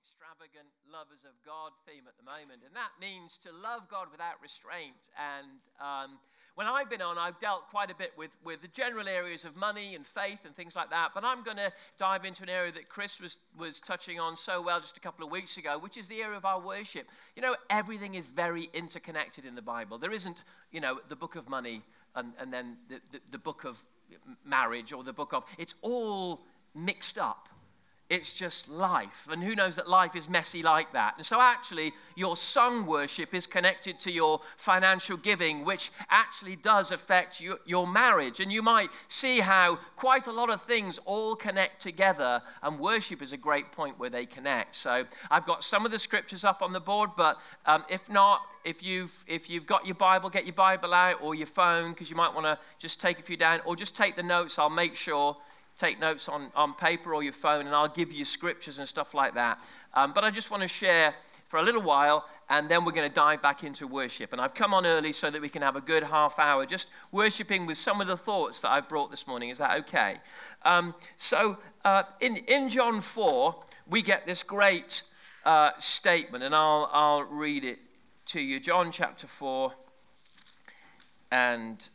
extravagant lovers of God theme at the moment, and that means to love God without restraint. And when I've been on, I've dealt quite a bit with the general areas of money and faith and things like that, but I'm going to dive into an area that Chris was touching on so well just a couple of weeks ago, which is the area of our worship. You know, everything is very interconnected in the Bible. There isn't, you know, the book of money and then the book of marriage or the book of, it's all mixed up. It's just life, and who knows that life is messy like that. And so actually, your song worship is connected to your financial giving, which actually does affect your marriage. And you might see how quite a lot of things all connect together, and worship is a great point where they connect. So I've got some of the scriptures up on the board, but if not, if you've got your Bible, get your Bible out or your phone, because you might want to just take a few down, or just take the notes. I'll make sure. Take notes on paper or your phone, and I'll give you scriptures and stuff like that. But I just want to share for a little while, and then we're going to dive back into worship. And I've come on early so that we can have a good half hour just worshiping with some of the thoughts that I've brought this morning. Is that okay? So in John 4, we get this great statement, and I'll read it to you. John chapter 4, and...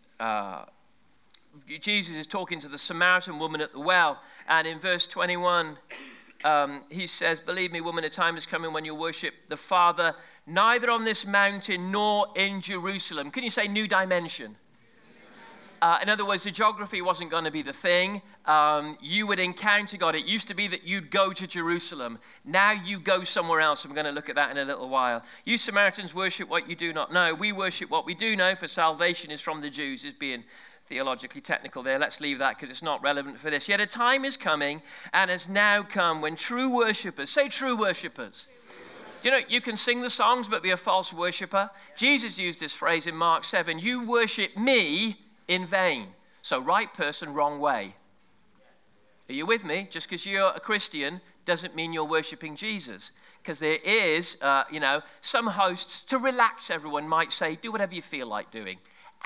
Jesus is talking to the Samaritan woman at the well, and in verse 21, he says, "Believe me, woman, a time is coming when you worship the Father, neither on this mountain nor in Jerusalem." Can you say new dimension? In other words, the geography wasn't going to be the thing. You would encounter God. It used to be that you'd go to Jerusalem. Now you go somewhere else. I'm going to look at that in a little while. "You Samaritans worship what you do not know. We worship what we do know, for salvation is from the Jews," is being theologically technical there. Let's leave that because it's not relevant for this. "Yet a time is coming and has now come when true worshippers," say true worshippers. Do you know, you can sing the songs but be a false worshipper. Jesus used this phrase in Mark 7, "You worship me in vain." So right person, wrong way. Are you with me? Just because you're a Christian doesn't mean you're worshiping Jesus. Because there is, some hosts, to relax everyone, might say, "Do whatever you feel like doing."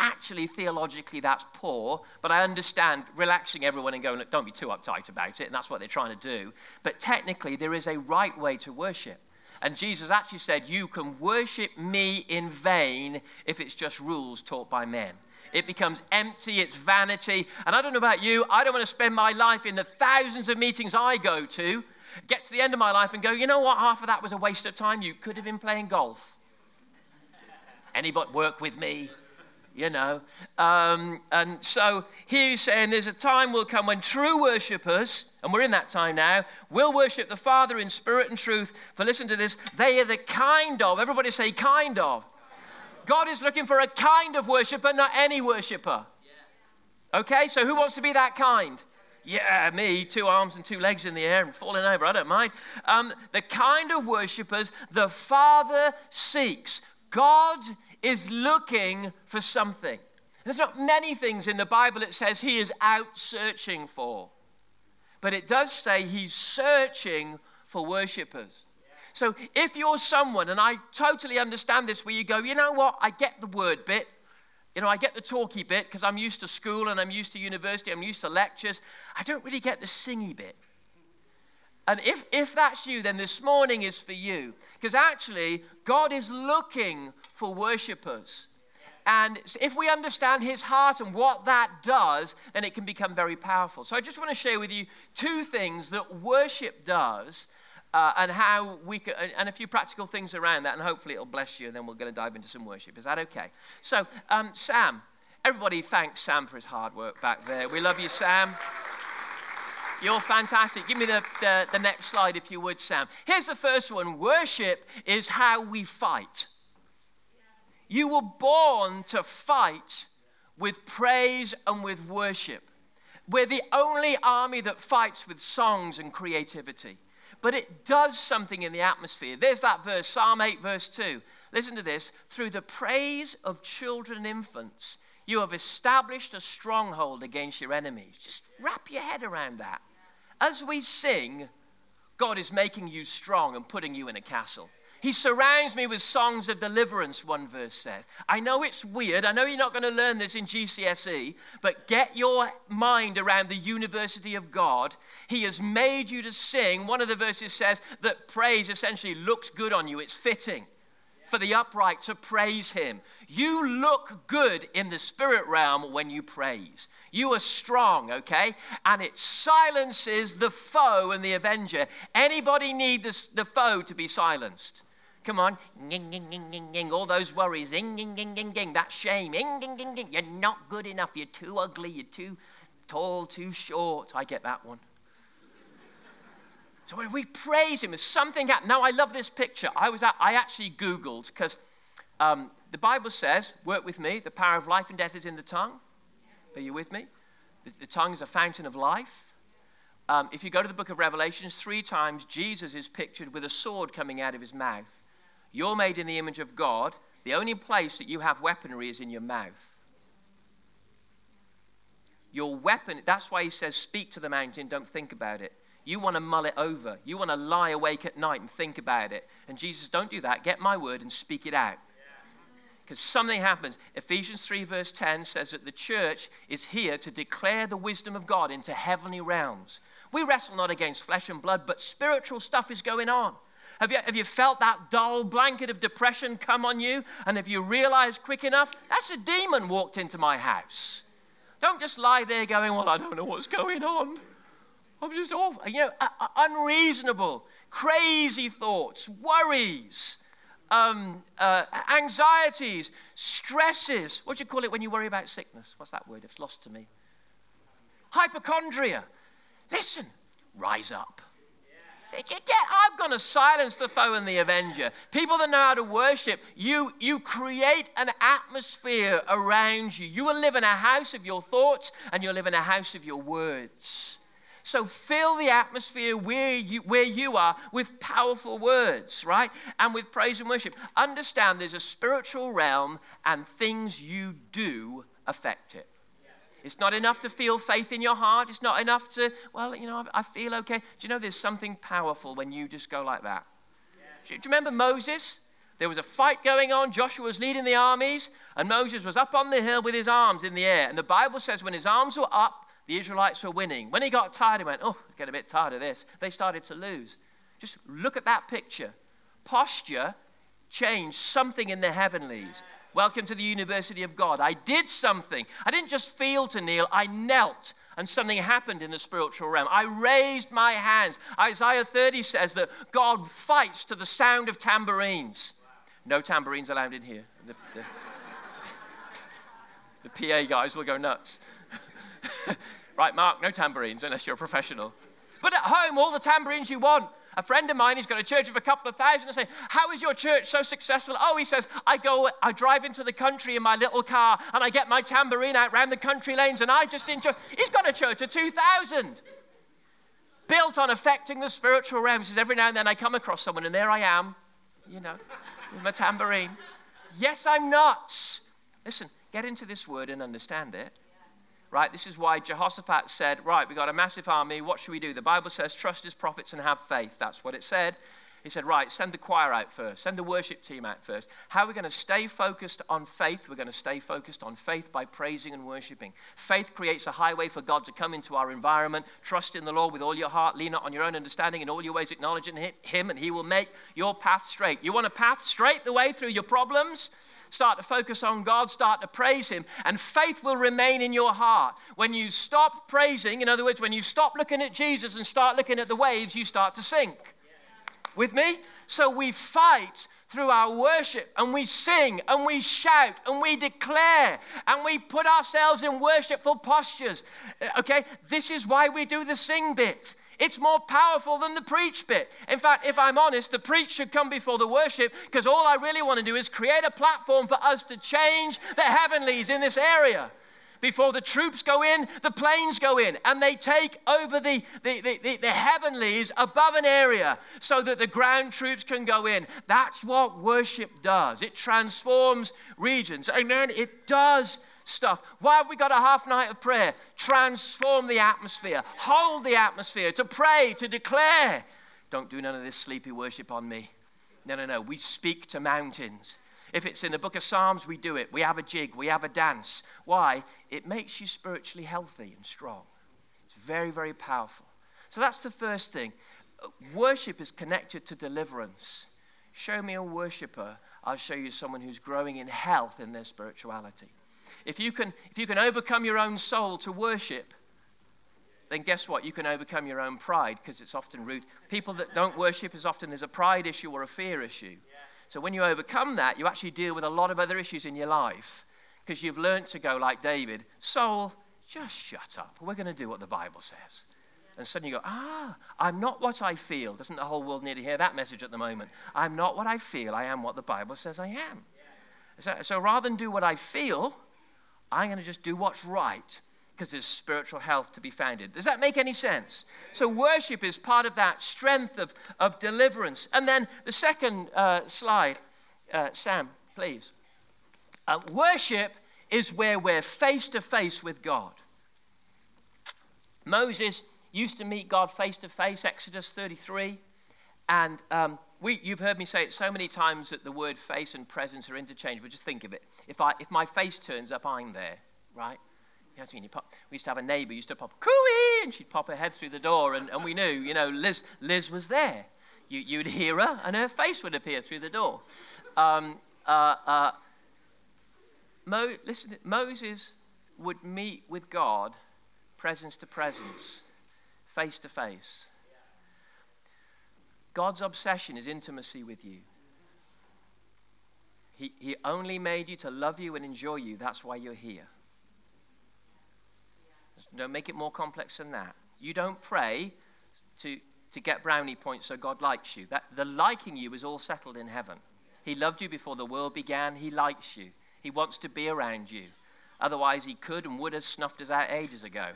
Actually, theologically, that's poor, but I understand relaxing everyone and going, "Look, don't be too uptight about it," and that's what they're trying to do. But technically, there is a right way to worship. And Jesus actually said, "You can worship me in vain if it's just rules taught by men." It becomes empty, it's vanity. And I don't know about you, I don't want to spend my life in the thousands of meetings I go to, get to the end of my life and go, "You know what, half of that was a waste of time. You could have been playing golf." Anybody work with me? You know, and so here he's saying there's a time will come when true worshippers, and we're in that time now, will worship the Father in spirit and truth. For listen to this, they are the kind of, everybody say kind of. God is looking for a kind of worshipper, not any worshipper. Okay, so who wants to be that kind? Yeah, me, 2 arms and 2 legs in the air and falling over, I don't mind. The kind of worshippers the Father seeks. God is looking for something. There's not many things in the Bible it says he is out searching for, but it does say he's searching for worshipers. Yeah. So if you're someone, and I totally understand this, where you go, "You know what, I get the word bit, you know, I get the talky bit because I'm used to school and I'm used to university, I'm used to lectures. I don't really get the singy bit." And if that's you, then this morning is for you. Because actually, God is looking for worshipers. And if we understand his heart and what that does, then it can become very powerful. So I just want to share with you 2 things that worship does and how we can, and a few practical things around that. And hopefully it'll bless you. And then we're going to dive into some worship. Is that okay? So Sam, everybody thanks Sam for his hard work back there. We love you, Sam. You're fantastic. Give me the next slide, if you would, Sam. Here's the first one. Worship is how we fight. You were born to fight with praise and with worship. We're the only army that fights with songs and creativity. But it does something in the atmosphere. There's that verse, Psalm 8, verse 2. Listen to this. "Through the praise of children and infants, you have established a stronghold against your enemies." Just wrap your head around that. As we sing, God is making you strong and putting you in a castle. He surrounds me with songs of deliverance, one verse says. I know it's weird. I know you're not going to learn this in GCSE, but get your mind around the university of God. He has made you to sing. One of the verses says that praise essentially looks good on you. It's fitting for the upright to praise him. You look good in the spirit realm when you praise. You are strong, okay? And it silences the foe and the avenger. Anybody need the foe to be silenced? Come on. Ging, ging, ging, ging, ging. All those worries. Ging, ging, ging, ging, ging. That shame. Ging, ging, ging, ging. You're not good enough. You're too ugly. You're too tall, too short. I get that one. So when we praise him, something happened. Now, I love this picture. I actually Googled, because the Bible says, work with me, the power of life and death is in the tongue. Are you with me? The tongue is a fountain of life. If you go to the book of Revelation, 3 times, Jesus is pictured with a sword coming out of his mouth. You're made in the image of God. The only place that you have weaponry is in your mouth. Your weapon, that's why he says, speak to the mountain, don't think about it. You want to mull it over. You want to lie awake at night and think about it. And Jesus, don't do that. Get my word and speak it out. Because something happens. Ephesians 3 verse 10 says that the church is here to declare the wisdom of God into heavenly realms. We wrestle not against flesh and blood, but spiritual stuff is going on. Have you felt that dull blanket of depression come on you? And have you realized quick enough, that's a demon walked into my house. Don't just lie there going, well, I don't know what's going on. I'm just awful. You know, unreasonable, crazy thoughts, worries, anxieties, stresses. What do you call it when you worry about sickness? What's that word? It's lost to me. Hypochondria. Listen, rise up. I'm going to silence the foe and the avenger. People that know how to worship, you create an atmosphere around you. You will live in a house of your thoughts and you'll live in a house of your words. So fill the atmosphere where you are with powerful words, right? And with praise and worship. Understand there's a spiritual realm and things you do affect it. It's not enough to feel faith in your heart. It's not enough to, well, you know, I feel okay. Do you know there's something powerful when you just go like that? Do you remember Moses? There was a fight going on. Joshua was leading the armies and Moses was up on the hill with his arms in the air. And the Bible says when his arms were up, the Israelites were winning. When he got tired, he went, oh, I get a bit tired of this. They started to lose. Just look at that picture. Posture changed something in the heavenlies. Welcome to the University of God. I did something. I didn't just feel to kneel. I knelt, and something happened in the spiritual realm. I raised my hands. Isaiah 30 says that God fights to the sound of tambourines. No tambourines allowed in here. The PA guys will go nuts. Right, Mark, no tambourines unless you're a professional. But at home, all the tambourines you want. A friend of mine, he's got a church of a couple of thousand. I say, how is your church so successful? Oh, he says, I drive into the country in my little car and I get my tambourine out round the country lanes and I just enjoy. He's got a church of 2,000. Built on affecting the spiritual realm. He says, every now and then I come across someone and there I am, you know, with my tambourine. Yes, I'm nuts. Listen, get into this word and understand it. Right, this is why Jehoshaphat said, right, we've got a massive army, what should we do? The Bible says, trust his prophets and have faith. That's what it said. He said, right, send the choir out first, send the worship team out first. How are we going to stay focused on faith? We're going to stay focused on faith by praising and worshiping. Faith creates a highway for God to come into our environment. Trust in the Lord with all your heart, lean not on your own understanding, in all your ways acknowledging him, and he will make your path straight. You want a path straight the way through your problems? Start to focus on God, start to praise him, and faith will remain in your heart. When you stop praising, in other words, when you stop looking at Jesus and start looking at the waves, you start to sink. With me? So we fight through our worship, and we sing, and we shout, and we declare, and we put ourselves in worshipful postures. Okay, this is why we do the sing bit. It's more powerful than the preach bit. In fact, if I'm honest, the preach should come before the worship, because all I really want to do is create a platform for us to change the heavenlies in this area. Before the troops go in, the planes go in, and they take over the heavenlies above an area so that the ground troops can go in. That's what worship does. It transforms regions. Amen? It does stuff. Why have we got a half night of prayer? Transform the atmosphere. Hold the atmosphere to pray, to declare. Don't do none of this sleepy worship on me. No. We speak to mountains. If it's in the book of Psalms, we do it. We have a jig. We have a dance. Why? It makes you spiritually healthy and strong. It's very, very powerful. So that's the first thing. Worship is connected to deliverance. Show me a worshiper, I'll show you someone who's growing in health in their spirituality. If you can overcome your own soul to worship, then guess what? You can overcome your own pride, because it's often root. People that don't worship is often there's a pride issue or a fear issue. So when you overcome that, you actually deal with a lot of other issues in your life, because you've learned to go like David, soul, just shut up. We're going to do what the Bible says. And suddenly you go, I'm not what I feel. Doesn't the whole world need to hear that message at the moment? I'm not what I feel. I am what the Bible says I am. So rather than do what I feel, I'm going to just do what's right, because there's spiritual health to be founded. Does that make any sense? So worship is part of that strength of deliverance. And then the second slide, Sam, please. Worship is where we're face to face with God. Moses used to meet God face to face, Exodus 33. And you've heard me say it so many times that the word face and presence are interchangeable. Just think of it. If my face turns up, I'm there, right? You know what I mean? We used to have a neighbor who used to pop, cooey, and she'd pop her head through the door. And we knew, Liz was there. You'd hear her, and her face would appear through the door. Moses would meet with God presence to presence. Face to face. God's obsession is intimacy with you. He only made you to love you and enjoy you. That's why you're here. Don't make it more complex than that. You don't pray to get brownie points so God likes you. The liking you is all settled in heaven. He loved you before the world began. He likes you. He wants to be around you. Otherwise, he could and would have snuffed us out ages ago.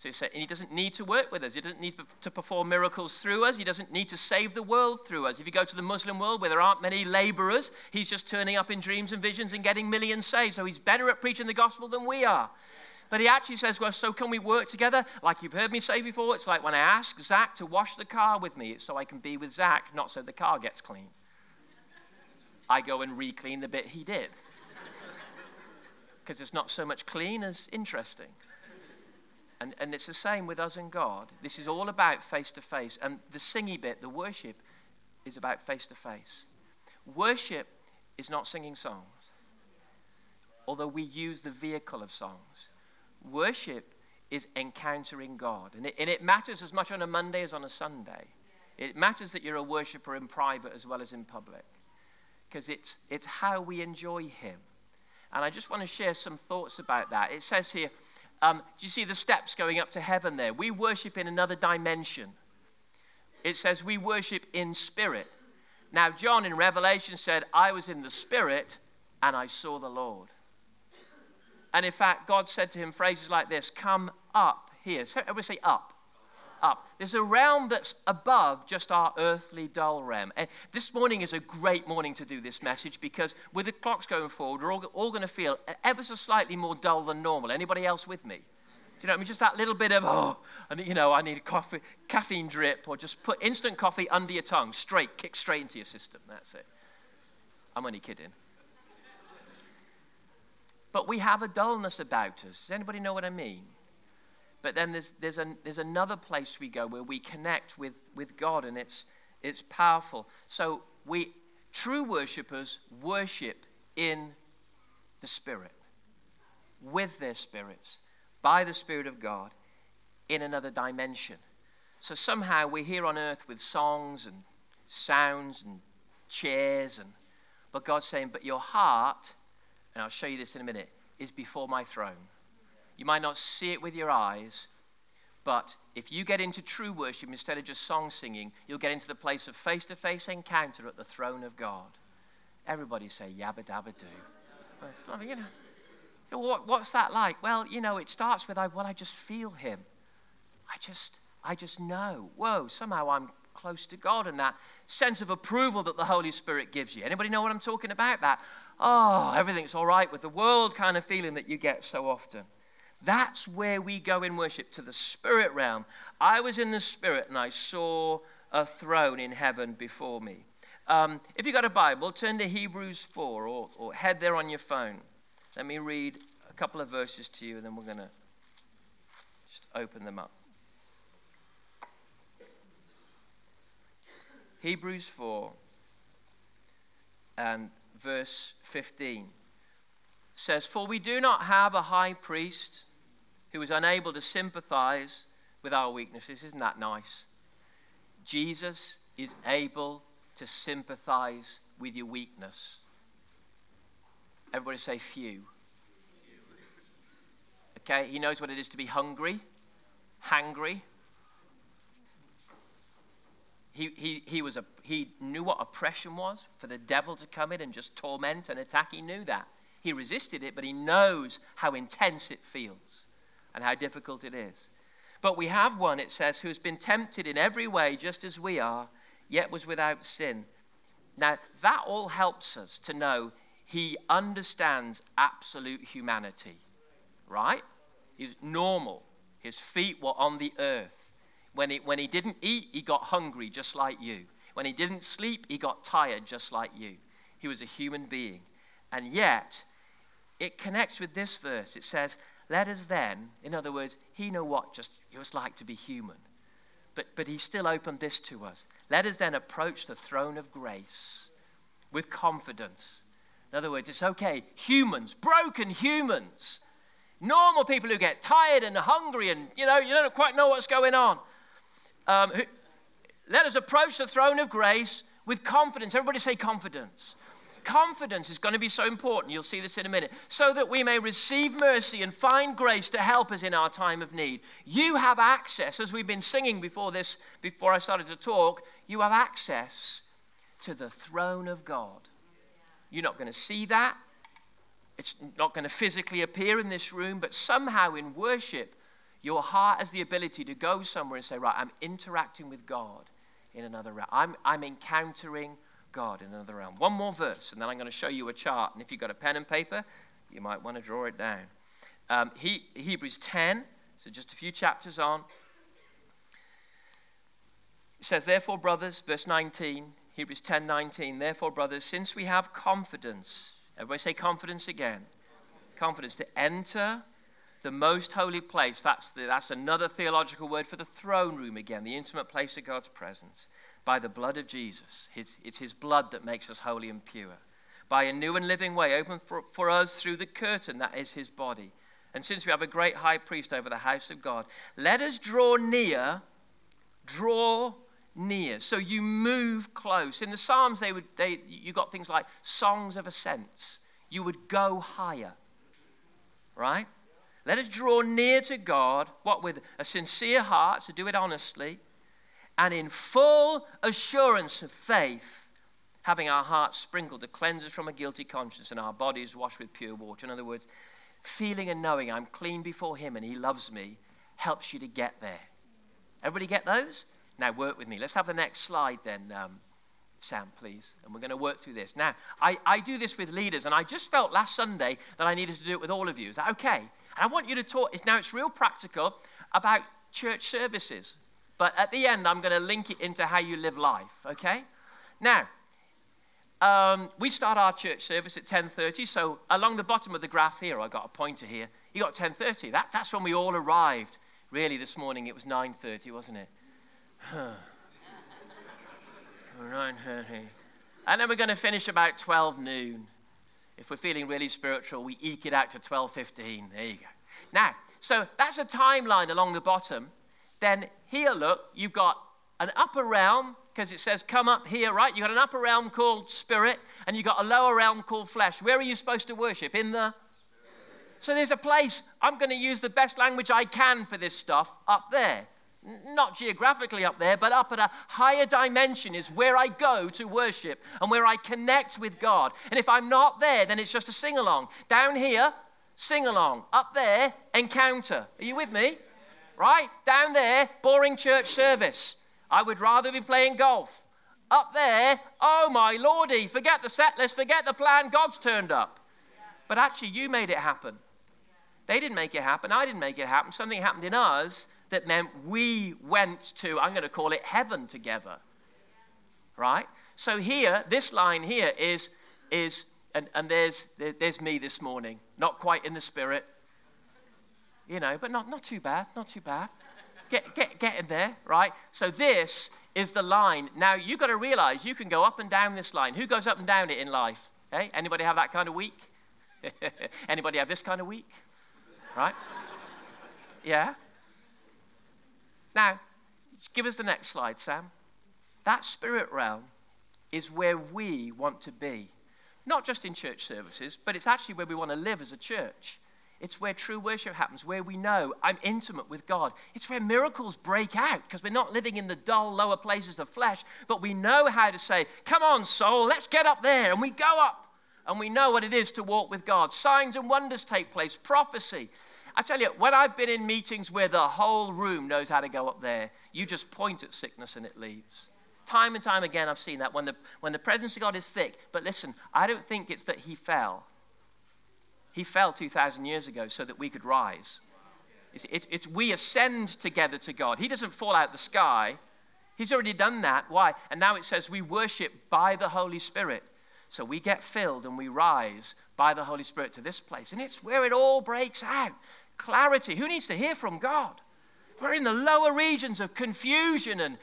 So he said, and he doesn't need to work with us. He doesn't need to perform miracles through us. He doesn't need to save the world through us. If you go to the Muslim world where there aren't many laborers, he's just turning up in dreams and visions and getting millions saved. So he's better at preaching the gospel than we are. But he actually says, well, so can we work together? Like you've heard me say before, it's like when I ask Zach to wash the car with me, it's so I can be with Zach, not so the car gets clean. I go and re-clean the bit he did. Because it's not so much clean as interesting. And it's the same with us and God. This is all about face-to-face. And the singy bit, the worship, is about face-to-face. Worship is not singing songs, although we use the vehicle of songs. Worship is encountering God. And it matters as much on a Monday as on a Sunday. It matters that you're a worshiper in private as well as in public, because it's how we enjoy him. And I just want to share some thoughts about that. It says here, do you see the steps going up to heaven there? We worship in another dimension. It says we worship in spirit. Now, John in Revelation said, I was in the spirit and I saw the Lord. And in fact, God said to him phrases like this, come up here. So everybody say up. Up. There's a realm that's above just our earthly dull realm. And this morning is a great morning to do this message, because with the clocks going forward, we're all going to feel ever so slightly more dull than normal. Anybody else with me? Do you know what I mean? Just that little bit of, I need a coffee, caffeine drip, or just put instant coffee under your tongue, kick straight into your system. That's it. I'm only kidding. But we have a dullness about us. Does anybody know what I mean? But then there's another place we go where we connect with God, and it's powerful. So we true worshipers worship in the Spirit, with their spirits, by the Spirit of God, in another dimension. So somehow we're here on earth with songs and sounds and chairs, but God's saying, but your heart, and I'll show you this in a minute, is before my throne. You might not see it with your eyes, but if you get into true worship instead of just song singing, you'll get into the place of face-to-face encounter at the throne of God. Everybody say, yabba dabba do. Well, it's lovely, What's that like? Well, it starts with, I just feel him. I just know. Whoa, somehow I'm close to God, and that sense of approval that the Holy Spirit gives you. Anybody know what I'm talking about? That, everything's all right with the world kind of feeling that you get so often. That's where we go in worship, to the spirit realm. I was in the spirit and I saw a throne in heaven before me. If you've got a Bible, turn to Hebrews 4 or head there on your phone. Let me read a couple of verses to you, and then we're going to just open them up. Hebrews 4 and verse 15 says, "For we do not have a high priest who is unable to sympathize with our weaknesses." Isn't that nice? Jesus is able to sympathize with your weakness. Everybody say few. Okay, he knows what it is to be hungry, hangry. He knew what oppression was, for the devil to come in and just torment and attack. He knew that. He resisted it, but he knows how intense it feels and how difficult it is. But we have one, it says, who has been tempted in every way just as we are, yet was without sin. Now, that all helps us to know he understands absolute humanity, right? He's normal. His feet were on the earth. When he didn't eat, he got hungry just like you. When he didn't sleep, he got tired just like you. He was a human being. And yet, it connects with this verse. It says, "Let us then," in other words, he knew what just it was like to be human. But he still opened this to us. "Let us then approach the throne of grace with confidence." In other words, it's okay. Humans, broken humans, normal people who get tired and hungry and, you don't quite know what's going on. Let us approach the throne of grace with confidence. Everybody say confidence. Confidence is going to be so important. You'll see this in a minute. "So that we may receive mercy and find grace to help us in our time of need." You have access, as we've been singing before I started to talk, you have access to the throne of God. You're not going to see that. It's not going to physically appear in this room, but somehow in worship, your heart has the ability to go somewhere and say, right, I'm interacting with God in another realm. I'm encountering God in another realm. One more verse, and then I'm going to show you a chart. And if you've got a pen and paper, you might want to draw it down. Hebrews 10, so just a few chapters on. It says, "Therefore, brothers," verse 19, Hebrews 10, 19, "Therefore, brothers, since we have confidence," everybody say confidence again, confidence "to enter the most holy place." That's another theological word for the throne room again, the intimate place of God's presence. "By the blood of Jesus." It's his blood that makes us holy and pure. "By a new and living way open for us through the curtain that is his body. And since we have a great high priest over the house of God, let us draw near." Draw near. So you move close. In the Psalms, you got things like songs of ascents. You would go higher. Right? Let us draw near to God, what with a sincere heart, to do it honestly, and in full assurance of faith, having our hearts sprinkled to cleanse us from a guilty conscience and our bodies washed with pure water. In other words, feeling and knowing I'm clean before him and he loves me helps you to get there. Everybody get those? Now work with me. Let's have the next slide then, Sam, please. And we're going to work through this. Now, I do this with leaders, and I just felt last Sunday that I needed to do it with all of you. Is that okay? And I want you to talk, now it's real practical, about church services. But at the end, I'm going to link it into how you live life, okay? Now, we start our church service at 10:30. So along the bottom of the graph here, I got a pointer here. You got 10:30. That's when we all arrived. Really, this morning, it was 9:30, wasn't it? 9:30. And then we're going to finish about 12 noon. If we're feeling really spiritual, we eke it out to 12:15. There you go. Now, so that's a timeline along the bottom. Then here, look, you've got an upper realm, because it says come up here, right? You've got an upper realm called spirit, and you've got a lower realm called flesh. Where are you supposed to worship? In the... So there's a place, I'm going to use the best language I can for this stuff, up there. Not geographically up there, but up at a higher dimension is where I go to worship and where I connect with God. And if I'm not there, then it's just a sing-along. Down here, sing-along. Up there, encounter. Are you with me? Right? Down there, boring church service. I would rather be playing golf. Up there, oh my lordy, forget the set list, forget the plan, God's turned up. But actually, you made it happen. They didn't make it happen. I didn't make it happen. Something happened in us that meant we went to, I'm going to call it heaven together, right? So here, this line here is and there's me this morning, not quite in the spirit, you know, but not too bad, not too bad. Get in there, right? So this is the line. Now you've got to realize you can go up and down this line. Who goes up and down it in life? Okay? Anybody have that kind of week? Anybody have this kind of week? Right? Yeah. Now, give us the next slide, Sam. That spirit realm is where we want to be. Not just in church services, but it's actually where we want to live as a church. It's where true worship happens, where we know I'm intimate with God. It's where miracles break out because we're not living in the dull, lower places of flesh, but we know how to say, come on, soul, let's get up there. And we go up and we know what it is to walk with God. Signs and wonders take place, prophecy. I tell you, when I've been in meetings where the whole room knows how to go up there, you just point at sickness and it leaves. Time and time again, I've seen that when the presence of God is thick. But listen, I don't think it's that he fell. He fell 2,000 years ago so that we could rise. It's we ascend together to God. He doesn't fall out the sky. He's already done that. Why? And now it says we worship by the Holy Spirit. So we get filled and we rise by the Holy Spirit to this place. And it's where it all breaks out. Clarity. Who needs to hear from God? We're in the lower regions of confusion and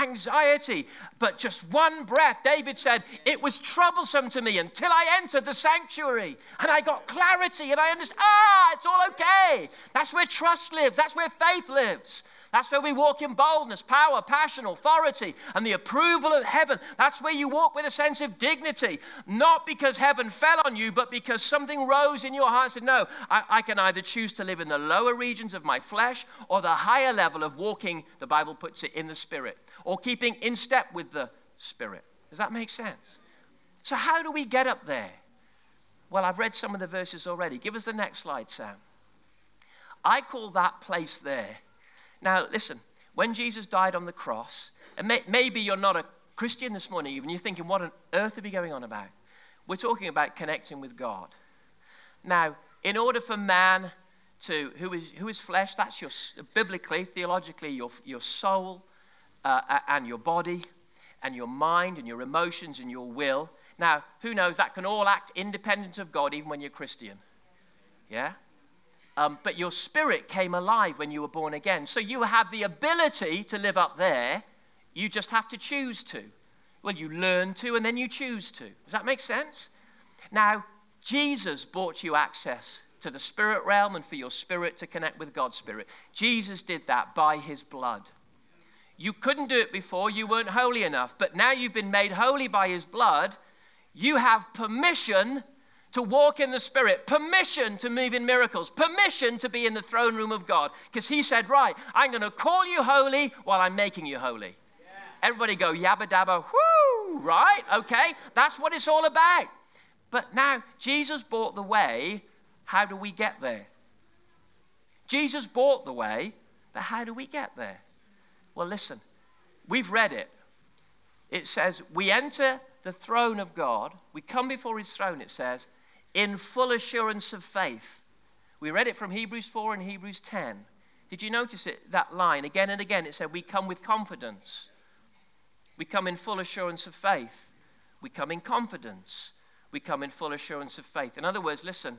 anxiety. But just one breath, David said, it was troublesome to me until I entered the sanctuary. And I got clarity and I understood, it's all okay. That's where trust lives. That's where faith lives. That's where we walk in boldness, power, passion, authority, and the approval of heaven. That's where you walk with a sense of dignity, not because heaven fell on you, but because something rose in your heart and said, no, I can either choose to live in the lower regions of my flesh or the higher level of walking, the Bible puts it, in the Spirit, or keeping in step with the Spirit. Does that make sense? So how do we get up there? Well, I've read some of the verses already. Give us the next slide, Sam. I call that place there. Now, listen, when Jesus died on the cross, and maybe you're not a Christian this morning even, you're thinking, what on earth are we going on about? We're talking about connecting with God. Now, in order for man to, who is flesh, that's your, biblically, theologically, your soul and your body and your mind and your emotions and your will. Now, who knows, that can all act independent of God even when you're Christian. Yeah? But your spirit came alive when you were born again. So you have the ability to live up there. You just have to choose to. Well, you learn to and then you choose to. Does that make sense? Now, Jesus bought you access to the spirit realm and for your spirit to connect with God's spirit. Jesus did that by his blood. You couldn't do it before. You weren't holy enough. But now you've been made holy by his blood. You have permission to walk in the Spirit, permission to move in miracles, permission to be in the throne room of God. Because he said, right, I'm going to call you holy while I'm making you holy. Yeah. Everybody go, yabba dabba, whoo, right? Okay, that's what it's all about. But now, Jesus bought the way. How do we get there? Jesus bought the way, but how do we get there? Well, listen, we've read it. It says, we enter the throne of God. We come before his throne, it says, in full assurance of faith. We read it from Hebrews 4 and Hebrews 10. Did you notice it, that line? Again and again, it said, we come with confidence. We come in full assurance of faith. We come in confidence. We come in full assurance of faith. In other words, listen,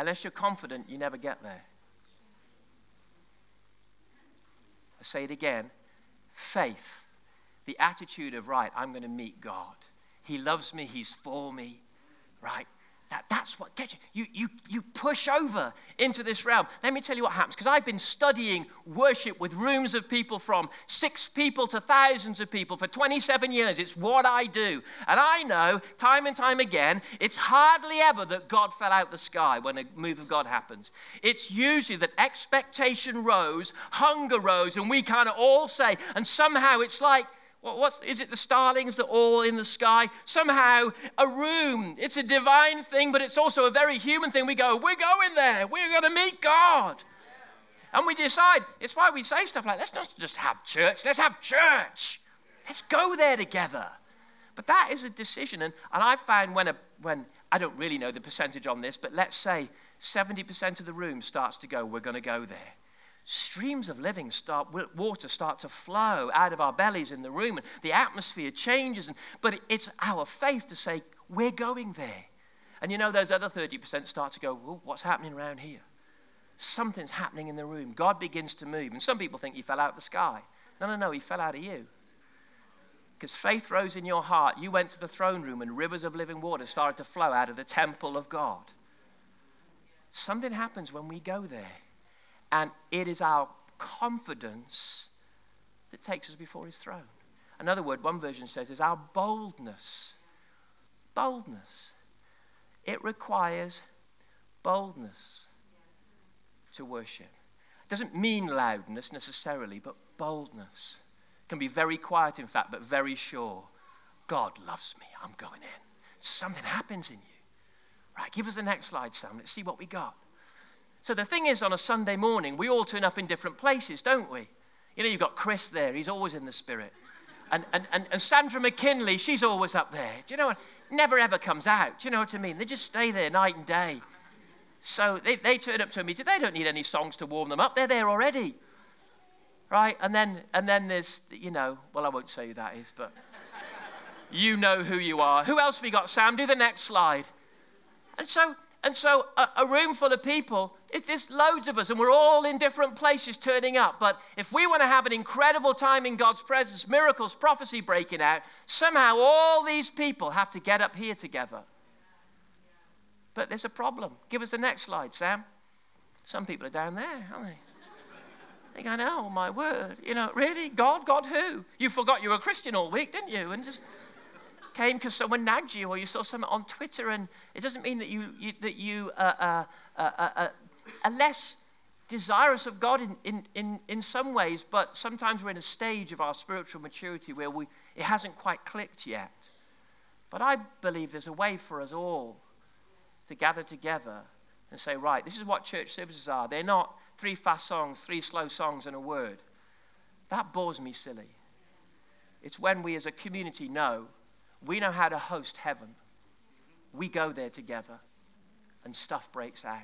unless you're confident, you never get there. I say it again, faith, the attitude of, right, I'm going to meet God. He loves me, he's for me. Right? That's what gets you. You push over into this realm. Let me tell you what happens, because I've been studying worship with rooms of people from 6 people to thousands of people for 27 years. It's what I do. And I know, time and time again, it's hardly ever that God fell out the sky when a move of God happens. It's usually that expectation rose, hunger rose, and we kind of all say, and somehow it's like, is it the starlings that all in the sky? Somehow a room, it's a divine thing, but it's also a very human thing. We go, we're going there. We're going to meet God. Yeah. And we decide, it's why we say stuff like, let's not just have church. Let's have church. Let's go there together. But that is a decision. And I found when I don't really know the percentage on this, but let's say 70% of the room starts to go, we're going to go there. streams of living water start to flow out of our bellies in the room, and the atmosphere changes. But it's our faith to say, we're going there. And you know, those other 30% start to go, well, what's happening around here? Something's happening in the room. God begins to move. And some people think he fell out of the sky. No, he fell out of you. Because faith rose in your heart. You went to the throne room and rivers of living water started to flow out of the temple of God. Something happens when we go there. And it is our confidence that takes us before his throne. Another word, one version says, is our boldness. Boldness. It requires boldness to worship. It doesn't mean loudness necessarily, but boldness. It can be very quiet, in fact, but very sure. God loves me. I'm going in. Something happens in you. Right, give us the next slide, Sam. Let's see what we got. So the thing is, on a Sunday morning, we all turn up in different places, don't we? You know, you've got Chris there. He's always in the spirit. And Sandra McKinley, she's always up there. Do you know what? Never, ever comes out. Do you know what I mean? They just stay there night and day. So they turn up to a meeting. They don't need any songs to warm them up. They're there already. Right? And then there's, you know, well, I won't say who that is, but you know who you are. Who else we got, Sam? Do the next slide. And so a room full of people, there's loads of us, and we're all in different places turning up. But if we want to have an incredible time in God's presence, miracles, prophecy breaking out, somehow all these people have to get up here together. But there's a problem. Give us the next slide, Sam. Some people are down there, aren't they? They go, oh, my word. You know, really? God who? You forgot you were a Christian all week, didn't you? And just came because someone nagged you or you saw something on Twitter. And it doesn't mean that you are less desirous of God in some ways, but sometimes we're in a stage of our spiritual maturity where it hasn't quite clicked yet. But I believe there's a way for us all to gather together and say, right, this is what church services are. They're not 3 fast songs, 3 slow songs, and a word. That bores me silly. It's when we as a community know, we know how to host heaven. We go there together, and stuff breaks out.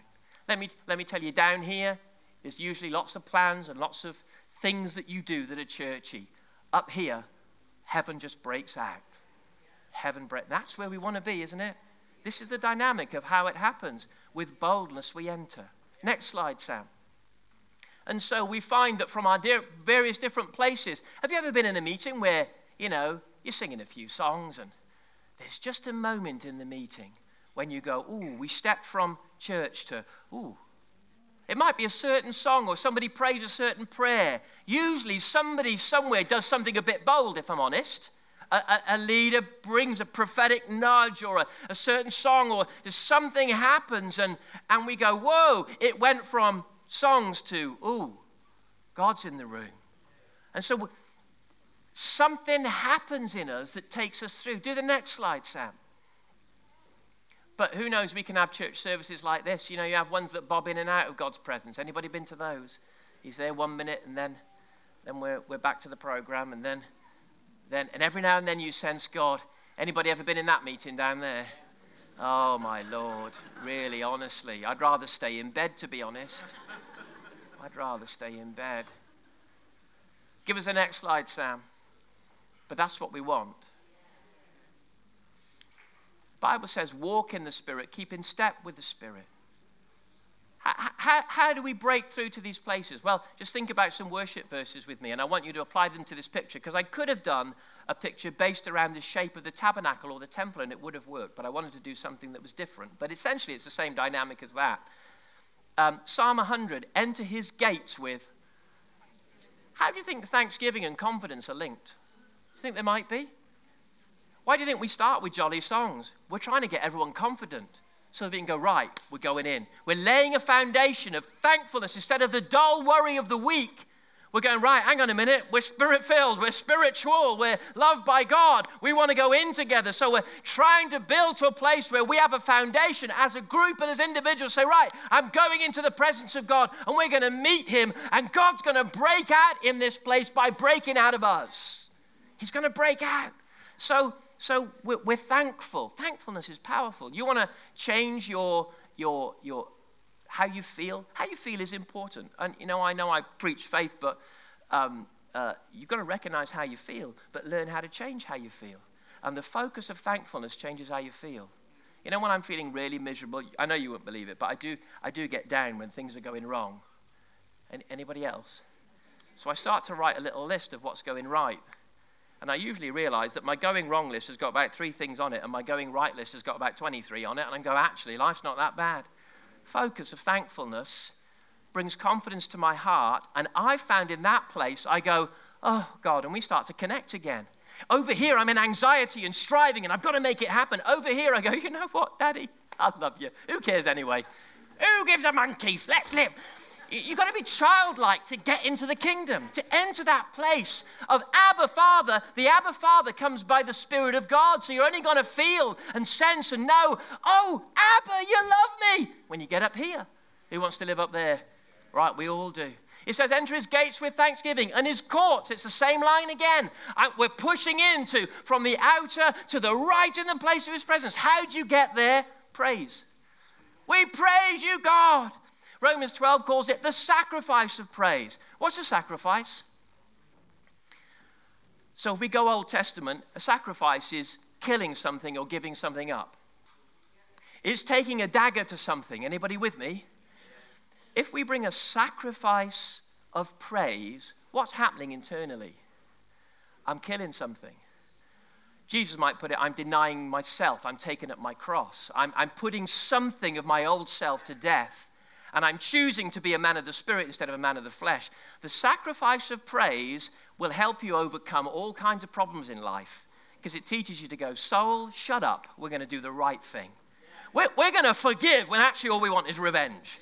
Let me tell you, down here, there's usually lots of plans and lots of things that you do that are churchy. Up here, heaven just breaks out. That's where we want to be, isn't it? This is the dynamic of how it happens. With boldness, we enter. Next slide, Sam. And so we find that from our various different places. Have you ever been in a meeting where, you know, you're singing a few songs and there's just a moment in the meeting when you go, ooh, we stepped from church to, ooh. It might be a certain song or somebody prays a certain prayer. Usually somebody somewhere does something a bit bold, if I'm honest. A leader brings a prophetic nudge or a certain song or something happens and we go, whoa, it went from songs to, ooh, God's in the room. And so something happens in us that takes us through. Do the next slide, Sam. But who knows, we can have church services like this. You know, you have ones that bob in and out of God's presence. Anybody been to those? He's there 1 minute and then we're back to the program and then, and every now and then you sense God. Anybody ever been in that meeting down there? Oh, my Lord. Really, honestly. I'd rather stay in bed, to be honest. Give us the next slide, Sam. But that's what we want. The Bible says, walk in the Spirit. Keep in step with the Spirit. How do we break through to these places? Well, just think about some worship verses with me, and I want you to apply them to this picture, because I could have done a picture based around the shape of the tabernacle or the temple, and it would have worked, but I wanted to do something that was different. But essentially, it's the same dynamic as that. Psalm 100, enter his gates with... How do you think thanksgiving and confidence are linked? Do you think they might be? Why do you think we start with jolly songs? We're trying to get everyone confident. So that we can go, right, we're going in. We're laying a foundation of thankfulness instead of the dull worry of the week. We're going, right, hang on a minute. We're spirit-filled. We're spiritual. We're loved by God. We want to go in together. So we're trying to build to a place where we have a foundation as a group and as individuals. Say, right, I'm going into the presence of God, and we're going to meet him, and God's going to break out in this place by breaking out of us. He's going to break out. So we're thankful. Thankfulness is powerful. You want to change your how you feel. How you feel is important. And, you know I preach faith, but you've got to recognize how you feel, but learn how to change how you feel. And the focus of thankfulness changes how you feel. You know, when I'm feeling really miserable, I know you wouldn't believe it, but I do get down when things are going wrong. Anybody else? So I start to write a little list of what's going right. And I usually realize that my going wrong list has got about 3 things on it, and my going right list has got about 23 on it, and I go, actually, life's not that bad. Focus of thankfulness brings confidence to my heart, and I found in that place, I go, oh, God, and we start to connect again. Over here, I'm in anxiety and striving, and I've got to make it happen. Over here, I go, you know what, Daddy? I love you. Who cares anyway? Who gives a monkeys? Let's live. You've got to be childlike to get into the kingdom, to enter that place of Abba Father. The Abba Father comes by the Spirit of God, so you're only going to feel and sense and know, oh, Abba, you love me, when you get up here. Who wants to live up there? Right, we all do. It says, enter his gates with thanksgiving and his courts. It's the same line again. We're pushing into from the outer to the right in the place of his presence. How do you get there? Praise. We praise you, God. Romans 12 calls it the sacrifice of praise. What's a sacrifice? So if we go Old Testament, a sacrifice is killing something or giving something up. It's taking a dagger to something. Anybody with me? If we bring a sacrifice of praise, what's happening internally? I'm killing something. Jesus might put it, I'm denying myself. I'm taking up my cross. I'm putting something of my old self to death. And I'm choosing to be a man of the Spirit instead of a man of the flesh. The sacrifice of praise will help you overcome all kinds of problems in life. Because it teaches you to go, soul, shut up. We're going to do the right thing. We're going to forgive when actually all we want is revenge.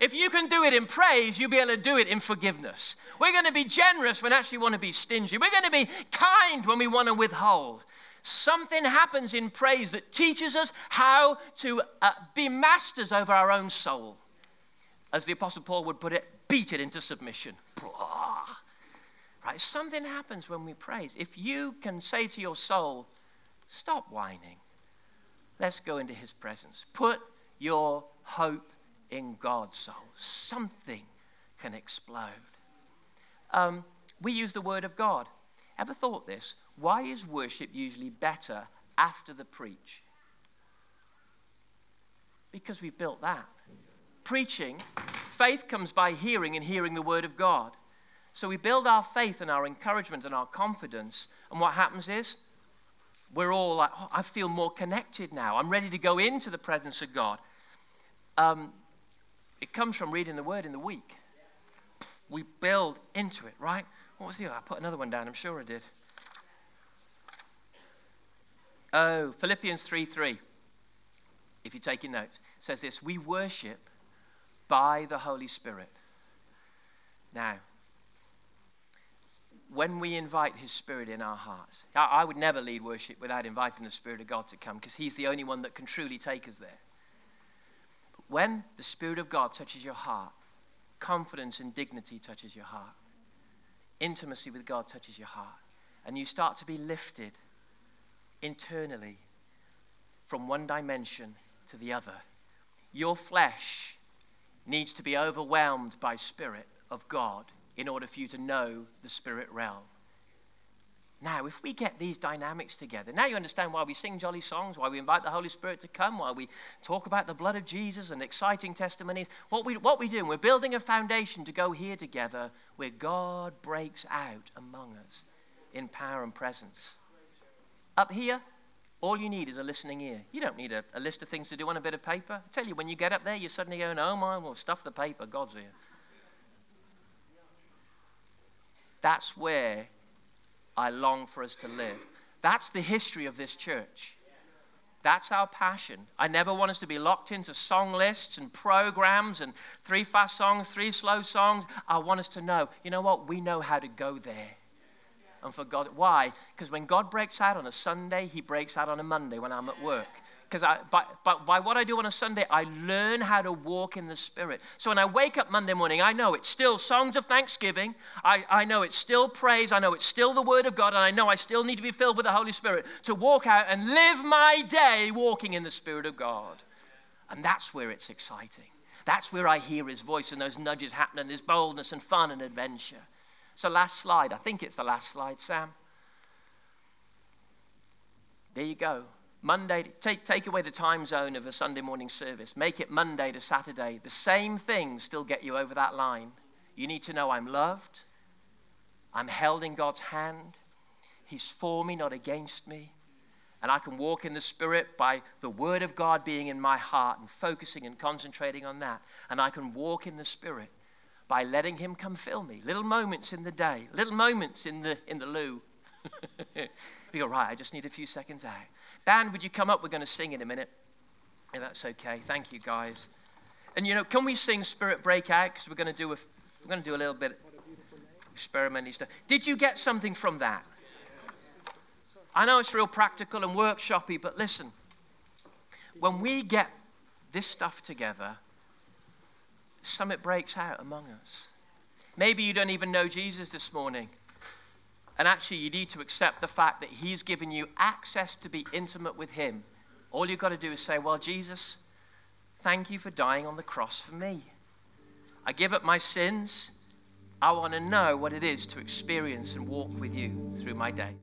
If you can do it in praise, you'll be able to do it in forgiveness. We're going to be generous when actually we want to be stingy. We're going to be kind when we want to withhold. Something happens in praise that teaches us how to be masters over our own soul. As the Apostle Paul would put it, beat it into submission. Blah. Right? Something happens when we praise. If you can say to your soul, stop whining. Let's go into his presence. Put your hope in God's soul. Something can explode. We use the word of God. Ever thought this? Why is worship usually better after the preach? Because we've built that. Preaching, faith comes by hearing and hearing the word of God. So we build our faith and our encouragement and our confidence. And what happens is we're all like, oh, I feel more connected now. I'm ready to go into the presence of God. It comes from reading the word in the week. We build into it, right? What was the other? I put another one down. I'm sure I did. Oh, Philippians 3:3. If you're taking notes, it says this, we worship by the Holy Spirit. Now, when we invite his Spirit in our hearts, I would never lead worship without inviting the Spirit of God to come because he's the only one that can truly take us there. When the Spirit of God touches your heart, confidence and dignity touches your heart. Intimacy with God touches your heart. And you start to be lifted internally from one dimension to the other. Your flesh needs to be overwhelmed by Spirit of God in order for you to know the spirit realm. Now, if we get these dynamics together, now you understand why we sing jolly songs, why we invite the Holy Spirit to come, why we talk about the blood of Jesus and exciting testimonies. What we do, we're building a foundation to go here together where God breaks out among us in power and presence. Up here, all you need is a listening ear. You don't need a list of things to do on a bit of paper. I tell you, when you get up there, you're suddenly going, oh my, well, stuff the paper, God's here. That's where I long for us to live. That's the history of this church. That's our passion. I never want us to be locked into song lists and programs and 3 fast songs, 3 slow songs. I want us to know, you know what? We know how to go there. And for God, why? Because when God breaks out on a Sunday, he breaks out on a Monday when I'm at work. Because by what I do on a Sunday, I learn how to walk in the Spirit. So when I wake up Monday morning, I know it's still songs of thanksgiving. I know it's still praise. I know it's still the Word of God. And I know I still need to be filled with the Holy Spirit to walk out and live my day walking in the Spirit of God. And that's where it's exciting. That's where I hear his voice and those nudges happening, there's boldness and fun and adventure. So last slide, I think it's the last slide, Sam. There you go. Monday, take away the time zone of a Sunday morning service. Make it Monday to Saturday. The same things still get you over that line. You need to know I'm loved. I'm held in God's hand. He's for me, not against me. And I can walk in the Spirit by the Word of God being in my heart and focusing and concentrating on that. And I can walk in the Spirit by letting him come fill me. Little moments in the day, little moments in the loo. We go, right, I just need a few seconds out. Band, would you come up? We're going to sing in a minute. If that's okay. Thank you, guys. And, you know, can we sing Spirit Breakout? Because we're going to do a little bit of experimenting stuff. Did you get something from that? I know it's real practical and workshoppy, but listen. When we get this stuff together, something breaks out among us. Maybe you don't even know Jesus this morning. And actually, you need to accept the fact that he's given you access to be intimate with him. All you've got to do is say, well, Jesus, thank you for dying on the cross for me. I give up my sins. I want to know what it is to experience and walk with you through my day.